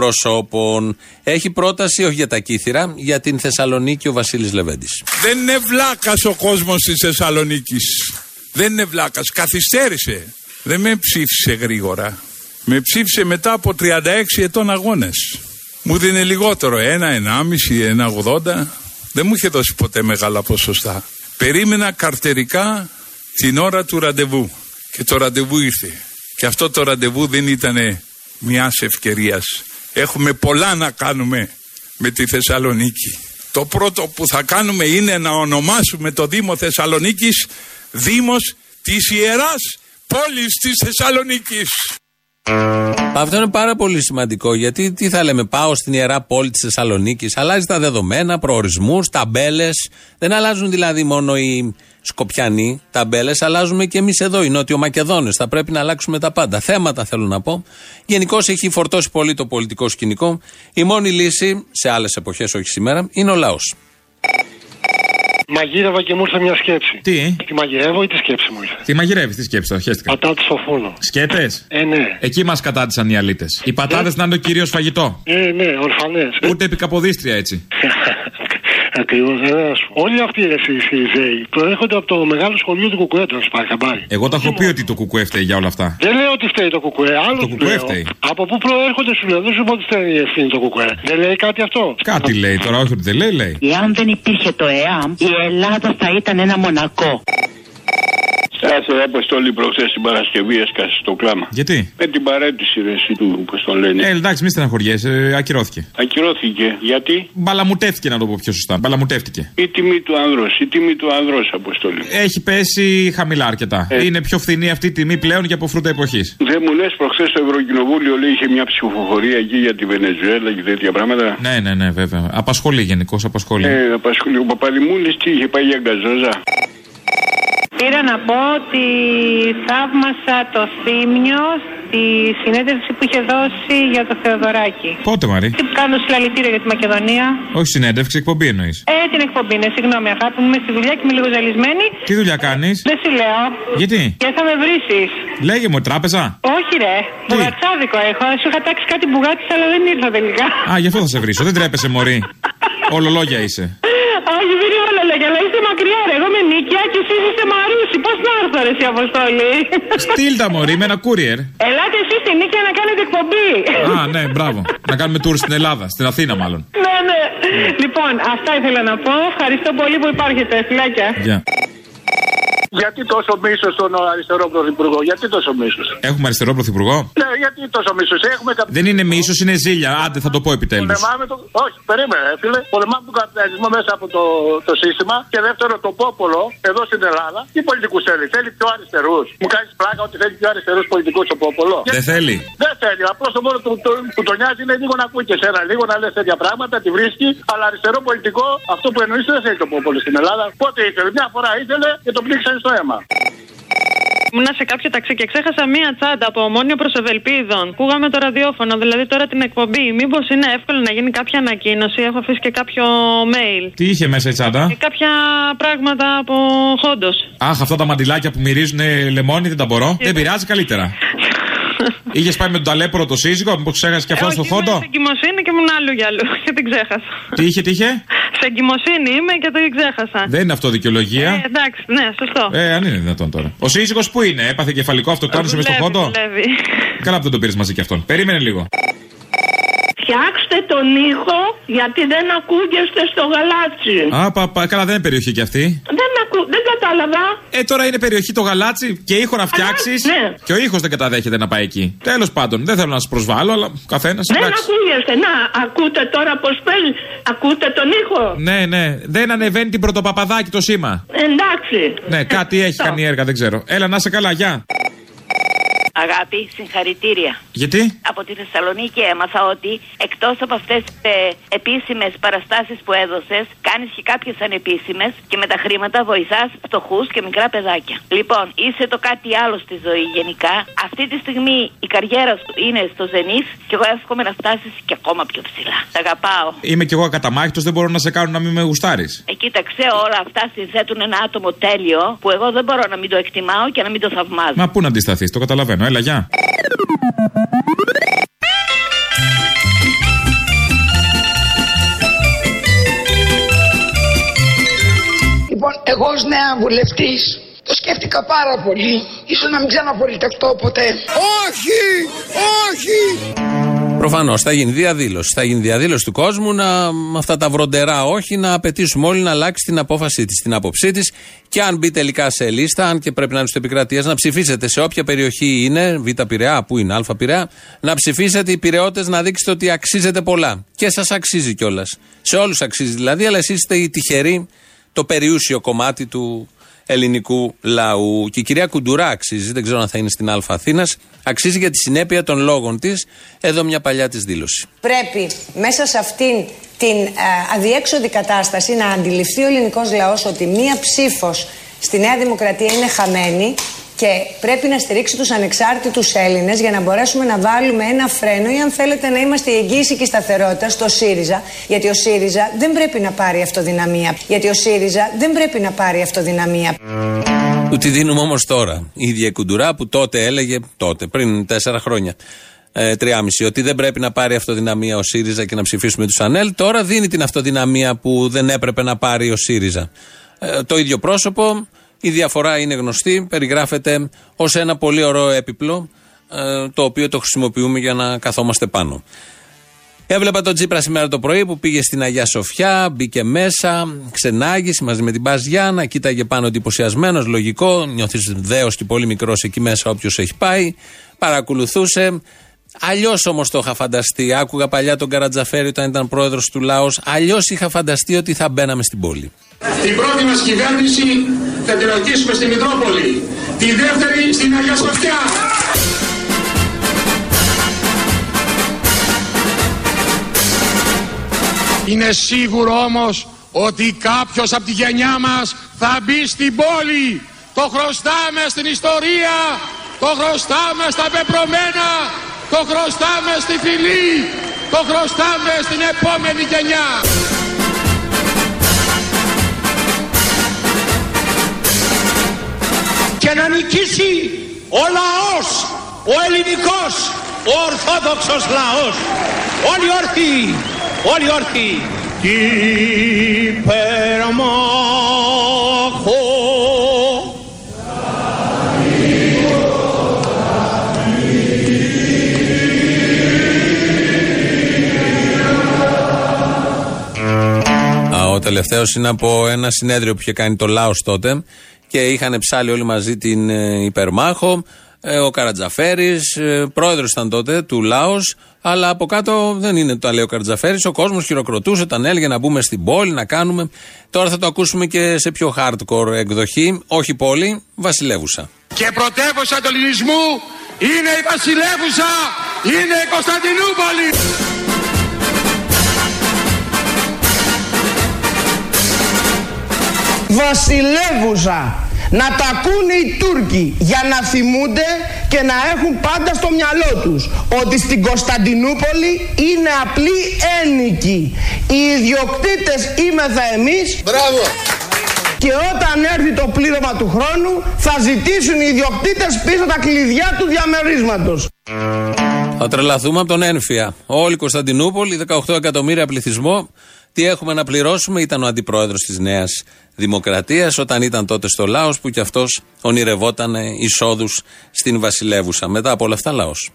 προσώπων. Έχει πρόταση, όχι για τα κύθυρα, για την Θεσσαλονίκη ο Βασίλης Λεβέντης. Δεν είναι βλάκας ο κόσμος της Θεσσαλονίκης. Δεν είναι βλάκας. Καθυστέρησε. Δεν με ψήφισε γρήγορα. Με ψήφισε μετά από τριάντα έξι ετών αγώνες. Μου δίνει λιγότερο. Ένα, ενάμιση, ένα, ογδόντα. Δεν μου είχε δώσει ποτέ μεγάλα ποσοστά. Περίμενα καρτερικά την ώρα του ραντεβού. Και το ραντεβού ήρθε. Και αυτό το ραντεβού δεν ήταν μιας ευκαιρίας. Έχουμε πολλά να κάνουμε με τη Θεσσαλονίκη. Το πρώτο που θα κάνουμε είναι να ονομάσουμε το Δήμο Θεσσαλονίκης Δήμος της Ιεράς Πόλης της Θεσσαλονίκης. Αυτό είναι πάρα πολύ σημαντικό, γιατί τι θα λέμε, πάω στην Ιερά Πόλη της Θεσσαλονίκης, αλλάζει τα δεδομένα, προορισμούς, ταμπέλες. Δεν αλλάζουν δηλαδή μόνο οι Σκοπιανοί ταμπέλες, αλλάζουμε και εμείς εδώ, οι Νότιο-Μακεδόνες. Θα πρέπει να αλλάξουμε τα πάντα. Θέματα θέλω να πω. Γενικώς έχει φορτώσει πολύ το πολιτικό σκηνικό. Η μόνη λύση, σε άλλες εποχές, όχι σήμερα, είναι ο λαός. Μαγείρευα και μου ήρθε μια σκέψη. Τι? Τη μαγειρεύω ή τη σκέψη μου ήρθε? Τι μαγειρεύεις, τη σκέψη το χέστηκα. Πατάτες στο φούρνο. Σκέτες? Ε, ναι. Εκεί μας κατάτησαν οι αλήτες. Οι πατάτες ε. να είναι το κυρίως φαγητό. Ε, ναι, ορφανές. Ε. Ούτε επικαποδίστρια έτσι. Ακριβώς, ναι, ας πούμε. Όλοι αυτοί ρε, οι ΣΥΡΙΖΕΙ προέρχονται από το μεγάλο σχολείο του Κουκουέ, να σου πάρει χαμπάρι. Εγώ τα έχω πει ότι το Κουκουέ φταίει για όλα αυτά. Δεν λέω ότι φταίει το Κουκουέ, άλλο το Κουκουέ φταίει. Από πού προέρχονται σου λέω, δεν σου πω ότι φταίει η ευθύνη το Κουκουέ. Δεν λέει κάτι αυτό? Κάτι Α... λέει, τώρα όχι ότι δεν λέει, λέει. Εάν δεν υπήρχε το ΕΑΜ, η Ελλάδα θα ήταν ένα Μονακό. Κάθε αποστολή προχθές την Παρασκευή έσκασε στο κλάμα. Γιατί? Με την παρέτηση ρε, εσύ του, όπως το λένε. Ε, εντάξει, μη στεναχωριέσαι, ακυρώθηκε. Ακυρώθηκε, γιατί? Μπαλαμουτεύτηκε, να το πω πιο σωστά. Μπαλαμουτεύτηκε. Η τιμή του άνδρος, η τιμή του άνδρος, αποστολή. Έχει πέσει χαμηλά αρκετά. Ε. Είναι πιο φθηνή αυτή η τιμή πλέον και από φρούτα εποχής. Δεν μου λες, προχθές στο Ευρωκοινοβούλιο λέει, είχε μια ψηφοφορία εκεί για τη Βενεζουέλα και τέτοια πράγματα. Ναι, ναι, ναι, βέβαια. Απασχολεί γενικώς, απασχολεί. Ε, απασχολεί. Ο Παπαδημούλης τι είχε πάει για γκαζόζα? Πήρα να πω ότι θαύμασα το θύμιο στη συνέντευξη που είχε δώσει για το Θεοδωράκη. Πότε, Μαρή? Τι κάνω συλλαλητήριο για τη Μακεδονία. Όχι συνέντευξη, εκπομπή εννοείς? Ε, την εκπομπή, ναι, συγγνώμη, αγάπη μου, είμαι στη δουλειά και είμαι λίγο ζαλισμένη. Τι δουλειά κάνεις? Δεν σου λέω. Γιατί? Και θα με βρήσεις. Λέγε μου, τράπεζα. Όχι, ρε. Μπουγατσάδικο έχω. Σου είχα τάξει κάτι μπουγάτσι, αλλά δεν ήρθα τελικά. Α, γι' αυτό θα σε βρίσω. Δεν τρέπεσαι, Μωρή. Ολολόγια είσαι. Όχι, δεν είναι ολολόγια, αλλά είστε μακριά, ρε. Εγώ με Νίκια και εσύ είστε Μαρούσι. Πώς να έρθω, ρε, εσύ, Αποστόλη? Στείλτα, μωρή, με ένα courier. Ελάτε εσείς στη Νίκια να κάνετε εκπομπή. Α, ναι, μπράβο. Να κάνουμε tour στην Ελλάδα, στην Αθήνα, μάλλον. Ναι, ναι. Λοιπόν, αυτά ήθελα να πω. Ευχαριστώ πολύ που υπάρχετε. Φιλάκια. Γεια. Γιατί τόσο μίσος στον αριστερό πρωθυπουργό? Γιατί τόσο μίσος? Έχουμε αριστερό πρωθυπουργό? Ναι, γιατί τόσο μίσος? Έχουμε κα... Δεν είναι μίσος, είναι ζήλια. Άντε, θα το πω επιτέλους. Το... Όχι, περίμενε, φίλε. Πολεμάμε τον καπιταλισμό μέσα από το, το σύστημα. Και δεύτερο, το πόπολο εδώ στην Ελλάδα. Τι πολιτικούς θέλει? Θέλει πιο αριστερούς? Μου κάνεις πλάκα ότι θέλει πιο αριστερούς πολιτικούς ο πόπολο? Δεν γιατί... θέλει. Δεν θέλει. Απλώς το μόνο που το, το, το νοιάζει είναι λίγο να ακούει και σένα, λίγο να λες τέτοια πράγματα, τη βρίσκει. Αλλά αριστερό πολιτικό, αυτό που εννοείς, δεν θέλει το πόπολο στην Ελλάδα. Πότε ήθελε? Μια φορά ήθελε και το πλήξανε. Ήμουνα σε κάποιο ταξί και ξέχασα μία τσάντα από Ομόνιο προς Ευελπίδων. Ακούγαμε το ραδιόφωνο, δηλαδή τώρα την εκπομπή. Μήπως είναι εύκολο να γίνει κάποια ανακοίνωση? Έχω αφήσει και κάποιο mail. Τι είχε μέσα η τσάντα? Και κάποια πράγματα από Χόντος. Αχ, αυτά τα μαντιλάκια που μυρίζουν λεμόνι, δεν τα μπορώ. Είχε. Δεν πειράζει, καλύτερα. Είχε πάει με τον ταλέπορο το σύζυγο, μήπως ξέχασε και αυτό ε, στο Χόντο? Είμαι σε εγκυμοσύνη και ήμουν αλλού για αλλού και την ξέχασα. Τι είχε, τι είχε? Σε εγκυμοσύνη είμαι και το ξέχασα. Δεν είναι αυτό δικαιολογία. Ε, εντάξει, ναι, σωστό. Ε, αν είναι δυνατόν τώρα. Ο σύζυγος που είναι, έπαθε κεφαλικό αυτοκτόνωση μες στο Χόντο. Καλά που δεν τον πήρες μαζί κι αυτόν. Περίμενε λίγο. Φτιάξτε τον ήχο, γιατί δεν ακούγεστε στο γαλάτσι. Α, πα, πα, καλά, δεν είναι περιοχή κι αυτή. Δεν, ακου, δεν κατάλαβα. Ε, τώρα είναι περιοχή το γαλάτσι και ήχο να φτιάξεις. Ναι. Και ο ήχος δεν καταδέχεται να πάει εκεί. Τέλος πάντων, δεν θέλω να σας προσβάλλω, αλλά καθένας. Δεν εντάξει. Ακούγεστε, να, ακούτε τώρα πως παίζει. Ακούτε τον ήχο. Ναι, ναι, δεν ανεβαίνει την πρωτοπαπαδάκι το σήμα. Εντάξει. Ναι, κάτι έχει κάνει έργα, δεν ξέρω. Έλα, να είσαι καλά, γεια. Αγάπη, συγχαρητήρια. Γιατί? Από τη Θεσσαλονίκη έμαθα ότι εκτός από αυτές τις ε, επίσημες παραστάσεις που έδωσες, κάνεις και κάποιες ανεπίσημες και με τα χρήματα βοηθάς φτωχούς και μικρά παιδάκια. Λοιπόν, είσαι το κάτι άλλο στη ζωή γενικά. Αυτή τη στιγμή η καριέρα σου είναι στο ζενίθ και εγώ εύχομαι να φτάσεις και ακόμα πιο ψηλά. Τα αγαπάω. Είμαι κι εγώ ακαταμάχητος, δεν μπορώ να σε κάνω να μην με γουστάρεις. Ε, κοίταξε, όλα αυτά συνθέτουν ένα άτομο τέλειο που εγώ δεν μπορώ να μην το εκτιμάω και να μην το θαυμάζω. Μα πού να αντισταθείς, το καταλαβαίνω. Έλα, γεια. εγώ ως νέα βουλευτής το σκέφτηκα πάρα πολύ. Ίσως να μην ξαναπολιτευτώ ποτέ. Όχι! Όχι! Προφανώς θα γίνει διαδήλωση. Θα γίνει διαδήλωση του κόσμου να, αυτά τα βροντερά όχι, να απαιτήσουμε όλοι να αλλάξει την απόφασή της, την άποψή της. Και αν μπει τελικά σε λίστα, αν και πρέπει να είναι στους επικρατείες, να ψηφίσετε σε όποια περιοχή είναι, Β' Πειραιά, που είναι Α' Πειραιά, να ψηφίσετε οι Πειραιώτες, να δείξετε ότι αξίζετε πολλά. Και σας αξίζει κιόλας. Σε όλους αξίζει δηλαδή, αλλά εσείς είστε οι τυχεροί, το περιούσιο κομμάτι του ελληνικού λαού. Και η κυρία Κουντουρά αξίζει, δεν ξέρω αν θα είναι στην Α' Αθήνας, αξίζει για τη συνέπεια των λόγων της. Εδώ μια παλιά της δήλωση. Πρέπει μέσα σε αυτήν την α, αδιέξοδη κατάσταση να αντιληφθεί ο ελληνικός λαός ότι μία ψήφος στη Νέα Δημοκρατία είναι χαμένη και πρέπει να στηρίξει τους ανεξάρτητους Έλληνες για να μπορέσουμε να βάλουμε ένα φρένο ή αν θέλετε να είμαστε η εγγύηση και η σταθερότητα στο ΣΥΡΙΖΑ, γιατί ο ΣΥΡΙΖΑ δεν πρέπει να πάρει αυτοδυναμία. Γιατί ο ΣΥΡΙΖΑ δεν πρέπει να πάρει αυτοδυναμία. Του τη δίνουμε όμως τώρα. Η ίδια Κουντουρά που τότε έλεγε, τότε, πριν τέσσερα χρόνια, τρία και μισό, ότι δεν πρέπει να πάρει αυτοδυναμία ο ΣΥΡΙΖΑ και να ψηφίσουμε τους ΑΝΕΛ. Τώρα δίνει την αυτοδυναμία που δεν έπρεπε να πάρει ο ΣΥΡΙΖΑ. Ε, το ίδιο πρόσωπο, η διαφορά είναι γνωστή, περιγράφεται ως ένα πολύ ωραίο έπιπλο, ε, το οποίο το χρησιμοποιούμε για να καθόμαστε πάνω. Έβλεπα τον Τσίπρα σήμερα το πρωί που πήγε στην Αγιά Σοφιά, μπήκε μέσα, ξενάγησε μαζί με την Παζιάννα, κοίταγε πάνω εντυπωσιασμένος, λογικό, νιώθει δέος και πολύ μικρός εκεί μέσα όποιος έχει πάει, παρακολουθούσε. Αλλιώς όμως το είχα φανταστεί. Άκουγα παλιά τον Καρατζαφέρη όταν ήταν πρόεδρος του λαός. Αλλιώς είχα φανταστεί ότι θα μπαίναμε στην πόλη. Την πρώτη μας κυβέρνηση θα την ορκίσουμε στη Μητρόπολη. Τη δεύτερη στην Αγιά Σοφιά. Είναι σίγουρο όμως ότι κάποιος από τη γενιά μας θα μπει στην πόλη. Το χρωστάμε στην ιστορία. Το χρωστάμε στα πεπρωμένα. Το χρωστάμε στη φυλή, το χρωστάμε στην επόμενη γενιά. Και να νικήσει ο λαός, ο ελληνικός, ο ορθόδοξος λαός. Όλοι όρθιοι, όλοι όρθιοι. Ο τελευταίος είναι από ένα συνέδριο που είχε κάνει το λαός τότε και είχαν ψάλει όλοι μαζί την υπερμάχο. Ο Καρατζαφέρης, πρόεδρος ήταν τότε του λαός, αλλά από κάτω δεν είναι το λέει ο Καρατζαφέρης. Ο κόσμος χειροκροτούσε όταν έλεγε να μπούμε στην πόλη, να κάνουμε. Τώρα θα το ακούσουμε και σε πιο hardcore εκδοχή. Όχι πόλη, βασιλεύουσα. Και πρωτεύουσα του ελληνισμού είναι η βασιλεύουσα, είναι η Κωνσταντινούπολη. Βασιλεύουσα, να τα ακούνε οι Τούρκοι για να θυμούνται και να έχουν πάντα στο μυαλό τους ότι στην Κωνσταντινούπολη είναι απλή ένικη. Οι ιδιοκτήτες είμεθα εμείς. Μπράβο. Και όταν έρθει το πλήρωμα του χρόνου θα ζητήσουν οι ιδιοκτήτες πίσω τα κλειδιά του διαμερίσματος. Θα τρελαθούμε από τον ένφια. Όλη η Κωνσταντινούπολη, δεκαοκτώ εκατομμύρια πληθυσμό. Τι έχουμε να πληρώσουμε, ήταν ο αντιπρόεδρος της Νέας Δημοκρατίας όταν ήταν τότε στο λαός που κι αυτός ονειρευόταν εισόδους στην βασιλεύουσα. Μετά από όλα αυτά λαός.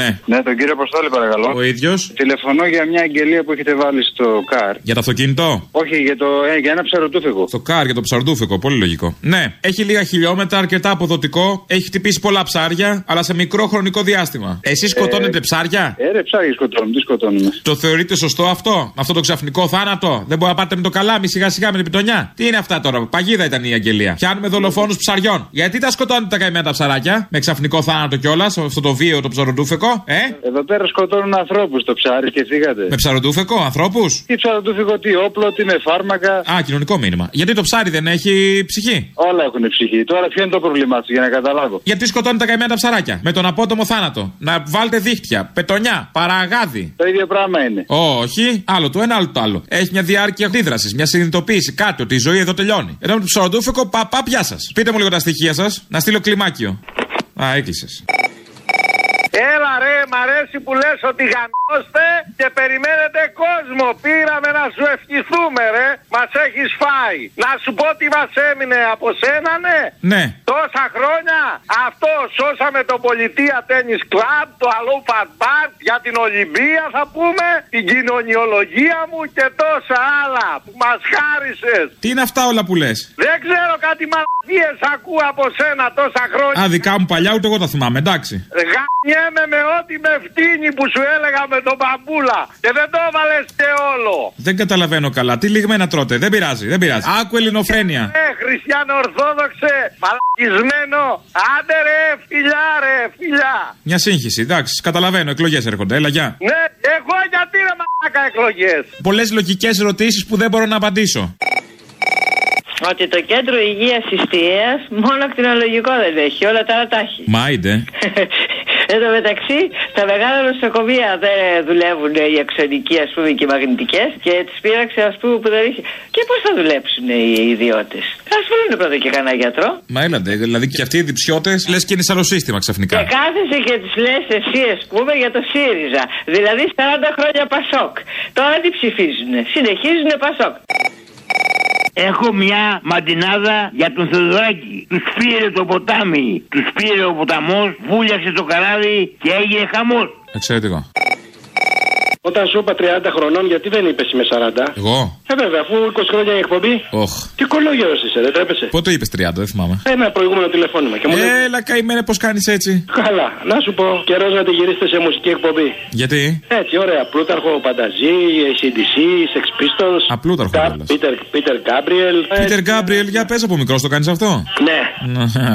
Ναι. Ναι, τον κύριο Αποστόλη, παρακαλώ. Ο ίδιος. Τηλεφωνώ για μια αγγελία που έχετε βάλει στο καρ. Για το αυτοκίνητο? Όχι, για, το, ε, για ένα ψαροτούφικο. Στο καρ, για το ψαροτούφικο, πολύ λογικό. Ναι, έχει λίγα χιλιόμετρα, αρκετά αποδοτικό, έχει χτυπήσει πολλά ψάρια, αλλά σε μικρό χρονικό διάστημα. Εσείς σκοτώνετε ε, ψάρια? Ε, ρε, ψάρια σκοτώνουμε, τι σκοτώνουμε. Το θεωρείτε σωστό αυτό, αυτό το ξαφνικό θάνατο? Δεν μπορεί να πάτε με το καλάμι σιγά-σιγά με την πιτονιά. Τι είναι αυτά τώρα, παγίδα ήταν η αγγελία. Πιάνουμε δολοφόνους ψαριών. Γιατί τα σκοτώνετε τα καημένα τα ψαράκια, με ξαφνικό θάνατο κιόλα, αυτό το βίο το ψαροτούφικο? Ε? Εδώ πέρα σκοτώνουν ανθρώπους το ψάρι, σκεφτήκατε? Με ψαροτούφικο, ανθρώπους? Τι ψαροτούφικο, τι όπλο, τι με φάρμακα. Α, κοινωνικό μήνυμα. Γιατί το ψάρι δεν έχει ψυχή? Όλα έχουν ψυχή. Τώρα ποιο είναι το πρόβλημά του, για να καταλάβω? Γιατί σκοτώνουν τα καημένα τα ψαράκια με τον απότομο θάνατο? Να βάλετε δίχτυα, πετονιά, παραγάδι. Το ίδιο πράγμα είναι. Όχι, άλλο το ένα, άλλο το άλλο. Έχει μια διάρκεια αντίδραση, μια συνειδητοποίηση, κάτι ότι η ζωή εδώ τελειώνει. Ενώ με το ψαροτούφικο, πα, πα, πια σας. Πείτε μου λίγο τα στοιχεία σας, να στείλω κλιμάκιο. Α, έκλεισες. Έλα ρε, μ' αρέσει που λες ότι γαμώστε και περιμένετε κόσμο. Πήραμε να σου ευχηθούμε ρε, μας έχεις φάει. Να σου πω τι μας έμεινε από σένα, ναι. Ναι. Τόσα χρόνια αυτό σώσαμε το Πολιτεία Tennis Club, το Αλόφαντ Μπαρ, για την Ολυμπία θα πούμε, την κοινωνιολογία μου και τόσα άλλα που μας χάρισες. Τι είναι αυτά όλα που λες? Δεν ξέρω, κάτι μαλακίες ακούω από σένα τόσα χρόνια. Α, δικά μου παλιά ούτε εγώ τα θυμάμαι, εντάξει. Γαμιέμαι με ό,τι με φτύνει που σου έλεγα με τον Μπαμπούλα και δεν το έβαλες και όλο. Δεν καταλαβαίνω καλά, τι λιγμένα τρώτε, δεν πειράζει, δεν πειράζει. Άκου Ελληνοφρένεια. Ε, χριστιανορθόδοξε, μαλακισμένο, άντε ρε, φιλιά ρε, φιλιά. Μια σύγχυση, εντάξει, καταλαβαίνω, εκλογές έρχονται, έλα γεια. Ναι, εγώ γιατί ρε μαλάκα εκλογές. Πολλές λογικές ερωτήσεις που δεν μπορώ να απαντήσω. Ότι το κέντρο υγείας Ιστιαίας μόνο ακτινολογικό δεν έχει, όλα τα άλλα τα έχει. Μα είδε. Εν τω μεταξύ, τα μεγάλα νοσοκομεία δεν δουλεύουν οι αξιονικοί, ας πούμε, και οι μαγνητικές και τις πείραξε, ας πούμε, που δεν είχε. Και πώς θα δουλέψουν οι ιδιώτες? Ας βρουν πρώτα και κανένα γιατρό. Μα έλατε, δηλαδή και αυτοί οι διψιώτες λες και είναι σε άλλο σύστημα ξαφνικά. Και κάθεσαι και τις λες εσύ, ας πούμε, για το ΣΥΡΙΖΑ. Δηλαδή σαράντα χρόνια Πασόκ. Τώρα τι ψηφίζουν? Συνεχίζουν Πασόκ. Έχω μια μαντινάδα για τον Θεοδωράκη. Τους πήρε το ποτάμι, τους πήρε ο ποταμός, βούλιαξε το καράβι και έγινε χαμός. Εξαιρετικό. Όταν σου είπα τριάντα χρονών, γιατί δεν είπες είμαι σαράντα? Εγώ. Ε, βέβαια, αφού είκοσι χρόνια η εκπομπή. Οχ. Τι κολόγερος είσαι, δεν τρέπεσαι? Πότε είπες τριάντα, δεν θυμάμαι. Ένα προηγούμενο τηλεφώνημα. Και μου λέει... Έλα, καημένε, πώς κάνεις έτσι? Καλά, να σου πω, καιρός να τη γυρίσετε σε μουσική εκπομπή. Γιατί? Έτσι, ωραία. Πλούταρχο, Πανταζή, Σι Ντι Σι, Sex Pistols. Απλούταρχο, Πανταζή. Πίτερ Γκάμπριελ. Πίτερ Γκάμπριελ, για πες από μικρός, το κάνεις αυτό? Ναι.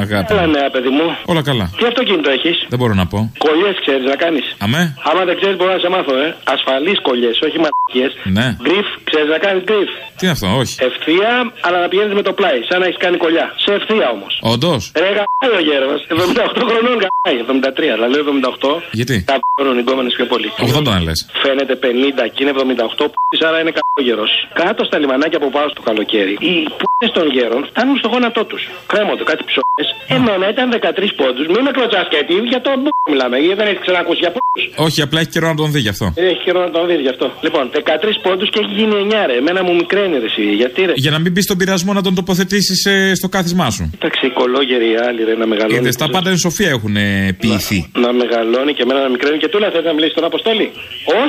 Αγάπη. Όλα νέα, παιδί μου. Όλα καλά. Τι αυτοκίνητο έχεις? Δεν μπορώ να πω. Κολλιές ξέρεις να κάνεις? Αμέ. Άμα δεν ξέρεις, μπορώ να σε μάθω, ε. Ασφαλείς κολλιές, όχι μαλακίες. Ναι. Γκριφ, ξέρεις να κάνεις γκριφ? Τι είναι αυτό, όχι. Ευθεία, αλλά να πηγαίνεις με το πλάι, σαν να έχεις κάνει κολλιά. Σε ευθεία όμως. Όντως. Ρε γαμπάει ο γέρος. εβδομήντα οκτώ χρονών γαμπάει. εβδομήντα τρία, αλλά λέω εβδομήντα οκτώ. Γιατί? Τα π***ουν οι γκόμενες πιο πολύ. ογδόντα να λες. Φαίνεται πενήντα και είναι εβδομήντα οκτώ, π***ς, άρα είναι καλό γερός. Κάτω στα λιμανάκια που πάω στο καλοκαίρι, οι π***ες των γέρων φτάνουν στο γόνατό τους. Κρέμονται κάτι ψωμές. Εμένα ήταν δεκατρείς πόντους, μην με κλωτσάς γιατί για το μπ*** μιλάμε, δεν έχεις ξανακούσει για π***. Όχι, απλά έχει καιρό να τον δει γι' αυτό. Έχει καιρό να τον δει γι' αυτό. Λοιπόν, δεκατρείς πόντους και έχει γίνει εννιά ρε. Εμένα μου μικραίνει ρε εσύ. Γιατί ρε? Για να μην μπει στον πειρασμό να τον τοποθετήσεις ε, στο κάθισμά σου. Κοίταξε, οι κολόγεροι άλλοι ρε να μεγαλώνουν. Είδες, τα πάντα εν σοφία έχουν ε, ποιηθεί. Να, να μεγαλώνει και εμένα να μικραίνει και τούλα θες να μιλήσεις τον Αποστόλη?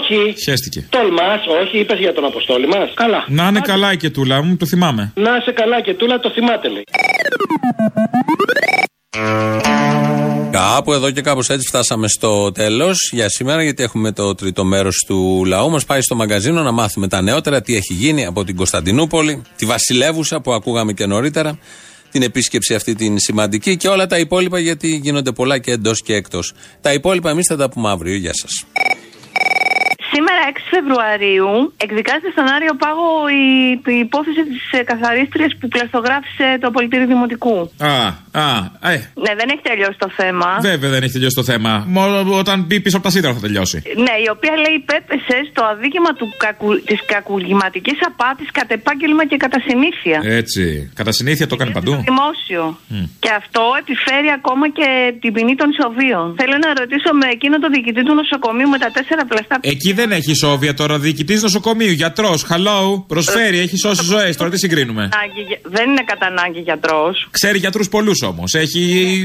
Όχι. Χαίστηκε. Τολμάς, όχι, είπες για τον Αποστόλη μας. Καλά. Να είναι καλά και τούλα μου, το θυμάμαι. Να είσαι καλά και τούλα, το θυμάται λέει. Κάπου εδώ και κάπως έτσι φτάσαμε στο τέλος για σήμερα, γιατί έχουμε το τρίτο μέρος του λαού μας. Πάει στο μαγκαζίνο να μάθουμε τα νεότερα, τι έχει γίνει από την Κωνσταντινούπολη, τη βασιλεύουσα που ακούγαμε και νωρίτερα, την επίσκεψη αυτή την σημαντική και όλα τα υπόλοιπα, γιατί γίνονται πολλά και εντός και εκτός. Τα υπόλοιπα εμείς θα τα πούμε αύριο. Γεια σας. Σήμερα έξι Φεβρουαρίου εκδικάζεται στον Άριο Πάγο η, η υπόθεση της καθαρίστριας που πλαστογράφησε το πολιτήριο Δημοτικού. Α, α, ε. Ναι, δεν έχει τελειώσει το θέμα. Βέβαια δεν έχει τελειώσει το θέμα. Μόνο όταν μπει πίσω από τα σίδερα θα τελειώσει. Ναι, η οποία λέει υπέπεσε στο αδίκημα του κακου, της κακουργηματικής απάτης κατ' επάγγελμα και κατά συνήθεια. Έτσι. Κατά συνήθεια το κάνει παντού. Δημόσιο. Mm. Και αυτό επιφέρει ακόμα και την ποινή των ισοβίων. Θέλω να ρωτήσω με εκείνο το διοικητή του νοσοκομείου με τα τέσσερα πλαστά. Εκεί δεν έχει σόβια τώρα, διοικητής νοσοκομείου, γιατρός, hello, προσφέρει, έχει σώσει ζωές, τώρα τι συγκρίνουμε? Δεν είναι κατά ανάγκη γιατρός. Ξέρει γιατρούς πολλούς όμως, έχει...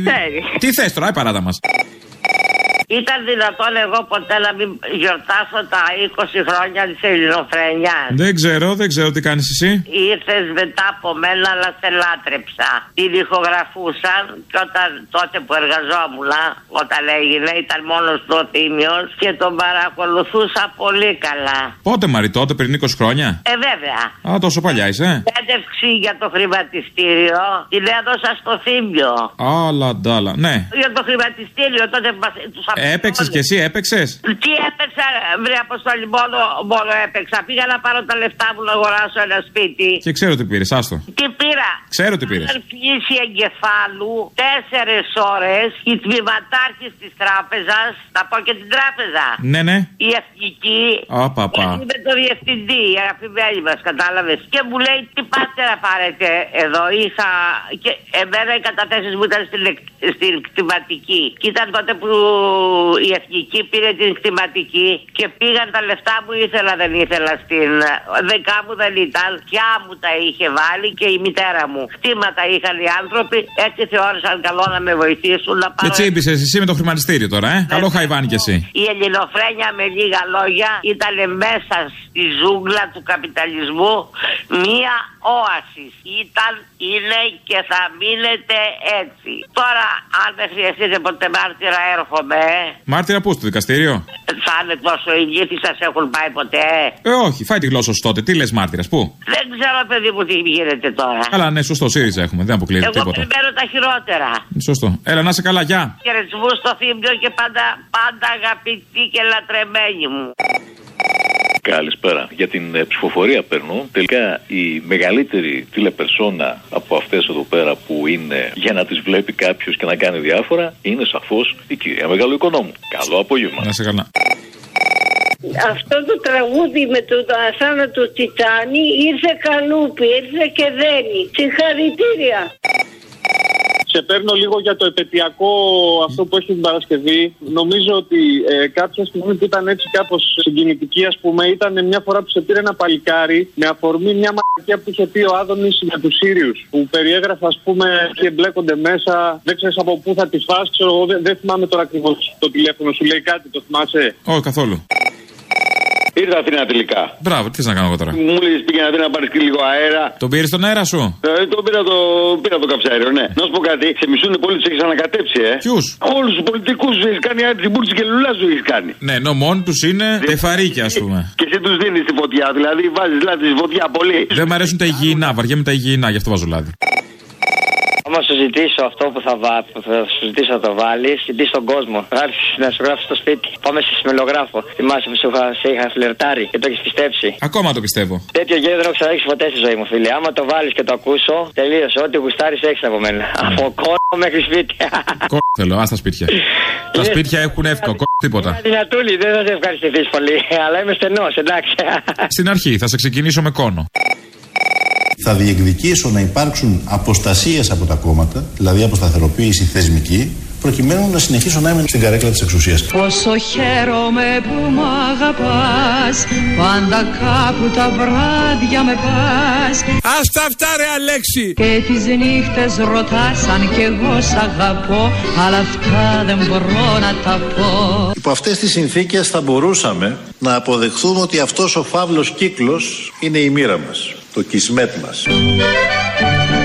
Ξέρει. Τι θες τώρα, η παράτα μας. Ήταν δυνατόν εγώ ποτέ να μην γιορτάσω τα είκοσι χρόνια της Ελληνοφρένειας? Δεν ξέρω, δεν ξέρω τι κάνεις εσύ. Ήρθες μετά από μένα, αλλά σε λάτρεψα. Την ηχογραφούσαν και όταν, τότε που εργαζόμουν, όταν έγινε, ήταν μόνος του ο Θήμιος και τον παρακολουθούσα πολύ καλά. Πότε Μαρή, τότε πριν είκοσι χρόνια? Ε, βέβαια. Α, τόσο παλιά είσαι. Έντευξη για το χρηματιστήριο, την έδωσα στο Θήμιο. Άλλα, ντάλα, ναι. Για το χρηματιστήριο, τότε τους. Έπαιξες κι εσύ, έπαιξες. Τι έπαιξε έπαιξα, βρε Αποστόλη, μόνο, μόνο έπαιξα. Πήγα να πάρω τα λεφτά μου να αγοράσω ένα σπίτι. Και ξέρω τι πήρες, άστο. Και πήρα. Ξέρω τι πήρες. Ήταν φύση εγκεφάλου, τέσσερις ώρες, η τμηματάρχης της τράπεζας, να πω και την τράπεζα. Ναι, ναι. Η εθνική. Απαπα. Με το διευθυντή, η αγαπημένη μας, κατάλαβες. Και μου λέει, τι πάτε να πάρετε εδώ. Είχα. Και εμένα οι καταθέσεις μου ήταν στην, στην κτηματική. Και ήταν τότε που η εθνική πήρε την κτηματική και πήγαν τα λεφτά μου, ήθελα δεν ήθελα στην δεκά μου δεν ήταν, πια μου τα είχε βάλει και η μητέρα μου. Χτήματα είχαν οι άνθρωποι, έτσι θεώρησαν καλό να με βοηθήσουν να πάρω. Και τσίμπησες εσύ με το χρηματιστήριο τώρα, ε. Καλό χαϊβάνι κι εσύ. Η Ελληνοφρένεια με λίγα λόγια ήταν μέσα στη ζούγκλα του καπιταλισμού μία όαση. Ήταν, είναι και θα μείνετε έτσι. Τώρα αν δεν χρειαστείτε ποτέ μάρτυρα έρχομαι. Μάρτυρα πού, στο δικαστήριο? Θα είναι τόσο ηλίθιοι, σας έχουν πάει ποτέ? Ε, όχι, φάει τη γλώσσα σου τότε. Τι λες μάρτυρας, πού? Δεν ξέρω, παιδί μου, τι γίνεται τώρα. Αλλά ναι, σωστό, ΣΥΡΙΖΑ έχουμε, δεν αποκλείεται τίποτα. Εγώ περιμένω τα χειρότερα. Σωστό. Έλα, να είσαι καλά, γεια. Χαιρετισμού στο Θύμιο και πάντα, πάντα αγαπητή και λατρεμένη μου. Καλησπέρα. Για την ε, ψηφοφορία παίρνω. Τελικά η μεγαλύτερη τηλεπερσόνα από αυτές εδώ πέρα που είναι για να τις βλέπει κάποιος και να κάνει διάφορα είναι σαφώς η κυρία Μεγαλοοικονόμου. Καλό απόγευμα. Να σε καλά. Αυτό το τραγούδι με το αθάνατο Τιτάνι ήρθε καλούπι, ήρθε και δένει. Συγχαρητήρια. Και παίρνω λίγο για το επαιτειακό αυτό που έχει την Παρασκευή. Νομίζω ότι ε, κάποια στιγμή που ήταν έτσι κάπως συγκινητική, ας πούμε, ήταν μια φορά που σε πήρε ένα παλικάρι με αφορμή μια μαλακία που είχε πει ο Άδωνης για τους Σύριους. Που περιέγραφε, ας πούμε, και μπλέκονται μέσα, δεν ξέρεις από πού θα τη φας. Ξέρω εγώ, δεν, δεν θυμάμαι τώρα ακριβώς το τηλέφωνο. Σου λέει κάτι, το θυμάσαι? Όχι, καθόλου. Ήρθα Αθήνα τελικά. Μπράβο, τι θες να κάνω εγώ τώρα? Μου λες πήγαινε να δει να πάρεις και λίγο αέρα. Τον πήρες τον αέρα σου? Ε, τον πήρα το, πήρα το καψαέριο, ναι. Να σου πω κάτι, σε μισούνε πολύ, τους έχεις ανακατέψει, ε. Ποιους? Όλους τους πολιτικούς έχεις κάνει άντρες, μπουρτς και λουλάζου έχεις κάνει. Ναι, ενώ μόνοι τους είναι τεφαρίκια, ας πούμε. Και εσύ τους δίνεις τη φωτιά, δηλαδή βάζεις λάδι στη φωτιά πολύ. Δεν μ' αρέσουν τα υγιεινά, βαριέμαι τα υγιεινά, γι' αυτό βάζω λάδι. Άμα σου ζητήσω αυτό που θα, βα... θα σου ζητήσω να το βάλεις, ζητήσω τον κόσμο. Άρχισε να σου γράψει στο σπίτι. Πάμε σε σημελογράφο. Θυμάσαι που σε είχα φλερτάρει και το έχεις πιστέψει. Ακόμα το πιστεύω. Τέτοιο γέλιο δεν έχω ξαναρίξει ποτέ στη ζωή μου, φίλε. Άμα το βάλεις και το ακούσω, τελείωσε. Ό,τι γουστάρεις έχεις από μένα. Από κόρνο μέχρι σπίτι. Κόρνο θέλω, α τα σπίτια. Τα σπίτια έχουν εύκολο, κόρνο τίποτα. Δυνατούλη, δεν θα σε ευχαριστηθείς πολύ, αλλά είμαι στενός, εντάξει. Στην αρχή θα σε ξεκινήσω με κόρνο. Θα διεκδικήσω να υπάρξουν αποστασίες από τα κόμματα, δηλαδή αποσταθεροποίηση θεσμική, προκειμένου να συνεχίσω να είμαι στην καρέκλα της εξουσίας. Πόσο χαίρομαι που μ' αγαπάς, πάντα κάπου τα βράδια με πας. Άστα αυτά ρε Αλέξη! Και τις νύχτες ρωτάς αν κι εγώ σ' αγαπώ, αλλά αυτά δεν μπορώ να τα πω. Υπό αυτές τις συνθήκες θα μπορούσαμε να αποδεχθούμε ότι αυτός ο φαύλος κύκλος είναι η μοίρα μας. Το κισμέτ μας.